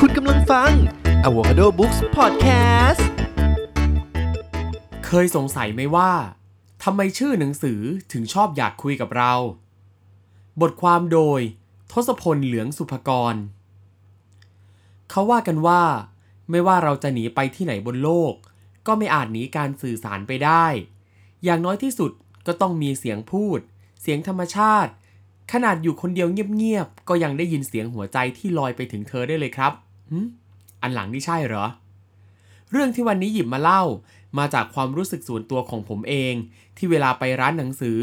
คุณกำลังฟัง Avocado Books Podcast เคยสงสัยไหมว่าทำไมชื่อหนังสือถึงชอบอยากคุยกับเราบทความโดยทศพลเหลืองสุภกรเขาว่ากันว่าไม่ว่าเราจะหนีไปที่ไหนบนโลกก็ไม่อาจหนีการสื่อสารไปได้อย่างน้อยที่สุดก็ต้องมีเสียงพูดเสียงธรรมชาติขนาดอยู่คนเดียวเงียบๆก็ยังได้ยินเสียงหัวใจที่ลอยไปถึงเธอได้เลยครับอันหลังนี่ใช่เหรอเรื่องที่วันนี้หยิบมาเล่ามาจากความรู้สึกส่วนตัวของผมเองที่เวลาไปร้านหนังสือ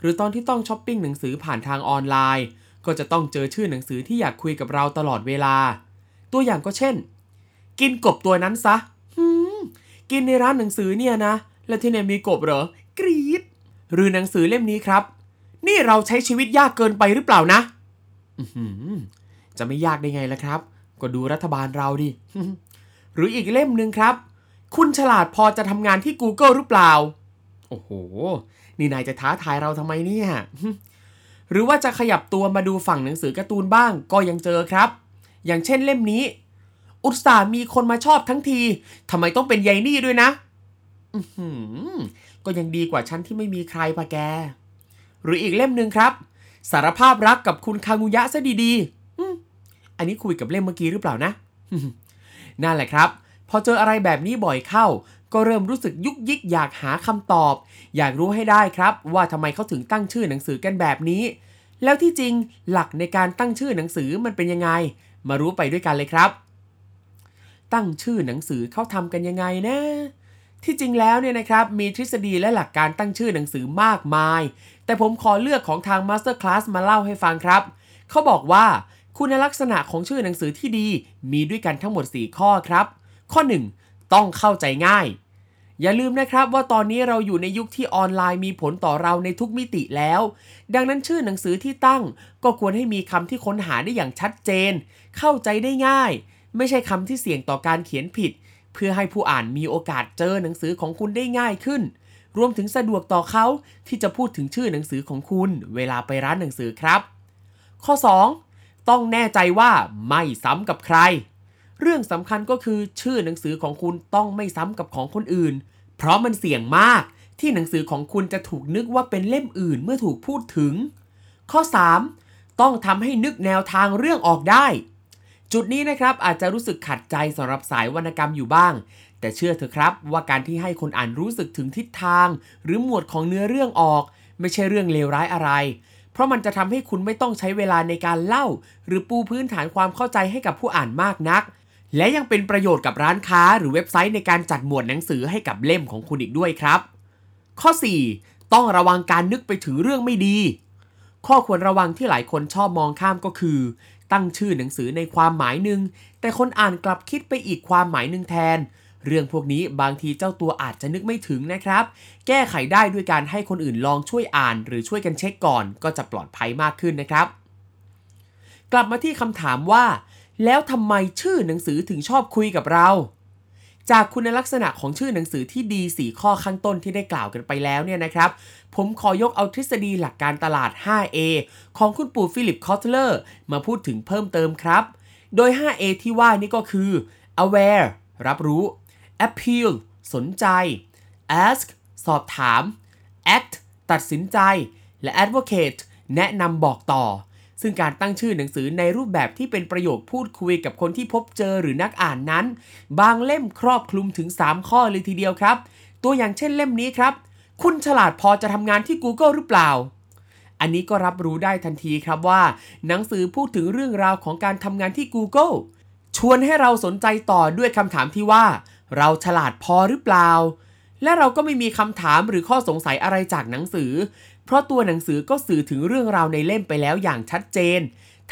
หรือตอนที่ต้องช้อปปิ้งหนังสือผ่านทางออนไลน์ก็จะต้องเจอชื่อหนังสือที่อยากคุยกับเราตลอดเวลาตัวอย่างก็เช่นกินกบตัวนั้นซะกินในร้านหนังสือเนี่ยนะแล้วที่เนี่ยมีกบเหรอกรี๊ดหรือหนังสือเล่มนี้ครับนี่เราใช้ชีวิตยากเกินไปหรือเปล่านะจะไม่ยากได้ไงล่ะครับก็ดูรัฐบาลเราดิ หรืออีกเล่มนึงครับคุณฉลาดพอจะทำงานที่ Google หรือเปล่าโอ้โหนี่นายจะท้าทายเราทำไมเนี่ย หรือว่าจะขยับตัวมาดูฝั่งหนังสือการ์ตูนบ้างก็ยังเจอครับอย่างเช่นเล่มนี้อุตส่าห์มีคนมาชอบทั้งทีทำไมต้องเป็นยายนี่ด้วยนะก็ยังดีกว่าฉันที่ไม่มีใครพะแกหรืออีกเล่มนึงครับสารภาพรักกับคุณคางูยะซะดีๆอันนี้คุยกับเล่มเมื่อกี้หรือเปล่านะ นั่นแหละครับพอเจออะไรแบบนี้บ่อยเข้าก็เริ่มรู้สึกยุกยิกอยากหาคำตอบอยากรู้ให้ได้ครับว่าทำไมเขาถึงตั้งชื่อหนังสือกันแบบนี้แล้วที่จริงหลักในการตั้งชื่อหนังสือมันเป็นยังไงมารู้ไปด้วยกันเลยครับตั้งชื่อหนังสือเขาทำกันยังไงนะที่จริงแล้วเนี่ยนะครับมีทฤษฎีและหลักการตั้งชื่อหนังสือมากมายแต่ผมขอเลือกของทาง Master Class มาเล่าให้ฟังครับเขาบอกว่าคุณลักษณะของชื่อหนังสือที่ดีมีด้วยกันทั้งหมด4ข้อครับข้อ1ต้องเข้าใจง่ายอย่าลืมนะครับว่าตอนนี้เราอยู่ในยุคที่ออนไลน์มีผลต่อเราในทุกมิติแล้วดังนั้นชื่อหนังสือที่ตั้งก็ควรให้มีคำที่ค้นหาได้อย่างชัดเจนเข้าใจได้ง่ายไม่ใช่คำที่เสี่ยงต่อการเขียนผิดเพื่อให้ผู้อ่านมีโอกาสเจอหนังสือของคุณได้ง่ายขึ้นรวมถึงสะดวกต่อเขาที่จะพูดถึงชื่อหนังสือของคุณเวลาไปร้านหนังสือครับข้อ2ต้องแน่ใจว่าไม่ซ้ำกับใครเรื่องสำคัญก็คือชื่อหนังสือของคุณต้องไม่ซ้ำกับของคนอื่นเพราะมันเสี่ยงมากที่หนังสือของคุณจะถูกนึกว่าเป็นเล่มอื่นเมื่อถูกพูดถึงข้อ3ต้องทำให้นึกแนวทางเรื่องออกได้จุดนี้นะครับอาจจะรู้สึกขัดใจสำหรับสายวรรณกรรมอยู่บ้างแต่เชื่อเถอะครับว่าการที่ให้คนอ่านรู้สึกถึงทิศทางหรือหมวดของเนื้อเรื่องออกไม่ใช่เรื่องเลวร้ายอะไรเพราะมันจะทำให้คุณไม่ต้องใช้เวลาในการเล่าหรือปูพื้นฐานความเข้าใจให้กับผู้อ่านมากนักและยังเป็นประโยชน์กับร้านค้าหรือเว็บไซต์ในการจัดหมวดหนังสือให้กับเล่มของคุณอีกด้วยครับข้อ4ต้องระวังการนึกไปถึงเรื่องไม่ดีข้อควรระวังที่หลายคนชอบมองข้ามก็คือตั้งชื่อหนังสือในความหมายหนึ่งแต่คนอ่านกลับคิดไปอีกความหมายหนึ่งแทนเรื่องพวกนี้บางทีเจ้าตัวอาจจะนึกไม่ถึงนะครับแก้ไขได้ด้วยการให้คนอื่นลองช่วยอ่านหรือช่วยกันเช็คก่อนก็จะปลอดภัยมากขึ้นนะครับกลับมาที่คำถามว่าแล้วทำไมชื่อหนังสือถึงชอบคุยกับเราจากคุณลักษณะของชื่อหนังสือที่ดี4ข้อข้างต้นที่ได้กล่าวกันไปแล้วเนี่ยนะครับผมขอยกเอาทฤษฎีหลักการตลาด 5A ของคุณปู่ฟิลิปคอตเลอร์มาพูดถึงเพิ่มเติมครับโดย 5A ที่ว่านี่ก็คือ aware รับรู้ appeal สนใจ ask สอบถาม act ตัดสินใจและ advocate แนะนำบอกต่อซึ่งการตั้งชื่อหนังสือในรูปแบบที่เป็นประโยคพูดคุยกับคนที่พบเจอหรือนักอ่านนั้นบางเล่มครอบคลุมถึง3ข้อเลยทีเดียวครับตัวอย่างเช่นเล่มนี้ครับคุณฉลาดพอจะทำงานที่ Google หรือเปล่าอันนี้ก็รับรู้ได้ทันทีครับว่าหนังสือพูดถึงเรื่องราวของการทำงานที่ Google ชวนให้เราสนใจต่อด้วยคำถามที่ว่าเราฉลาดพอหรือเปล่าและเราก็ไม่มีคำถามหรือข้อสงสัยอะไรจากหนังสือเพราะตัวหนังสือก็สื่อถึงเรื่องราวในเล่มไปแล้วอย่างชัดเจน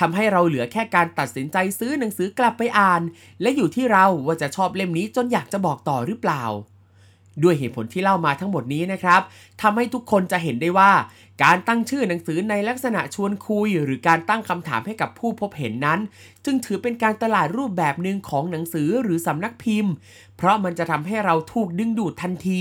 ทำให้เราเหลือแค่การตัดสินใจซื้อหนังสือกลับไปอ่านและอยู่ที่เราว่าจะชอบเล่มนี้จนอยากจะบอกต่อหรือเปล่าด้วยเหตุผลที่เล่ามาทั้งหมดนี้นะครับทำให้ทุกคนจะเห็นได้ว่าการตั้งชื่อหนังสือในลักษณะชวนคุยหรือการตั้งคำถามให้กับผู้พบเห็นนั้นจึงถือเป็นการตลาดรูปแบบหนึ่งของหนังสือหรือสำนักพิมพ์เพราะมันจะทำให้เราถูกดึงดูดทันที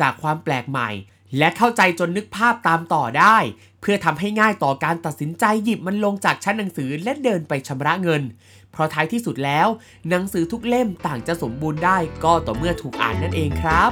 จากความแปลกใหม่และเข้าใจจนนึกภาพตามต่อได้ เพื่อทำให้ง่ายต่อการตัดสินใจหยิบมันลงจากชั้นหนังสือและเดินไปชำระเงินเพราะท้ายที่สุดแล้วหนังสือทุกเล่มต่างจะสมบูรณ์ได้ก็ต่อเมื่อถูกอ่านนั่นเองครับ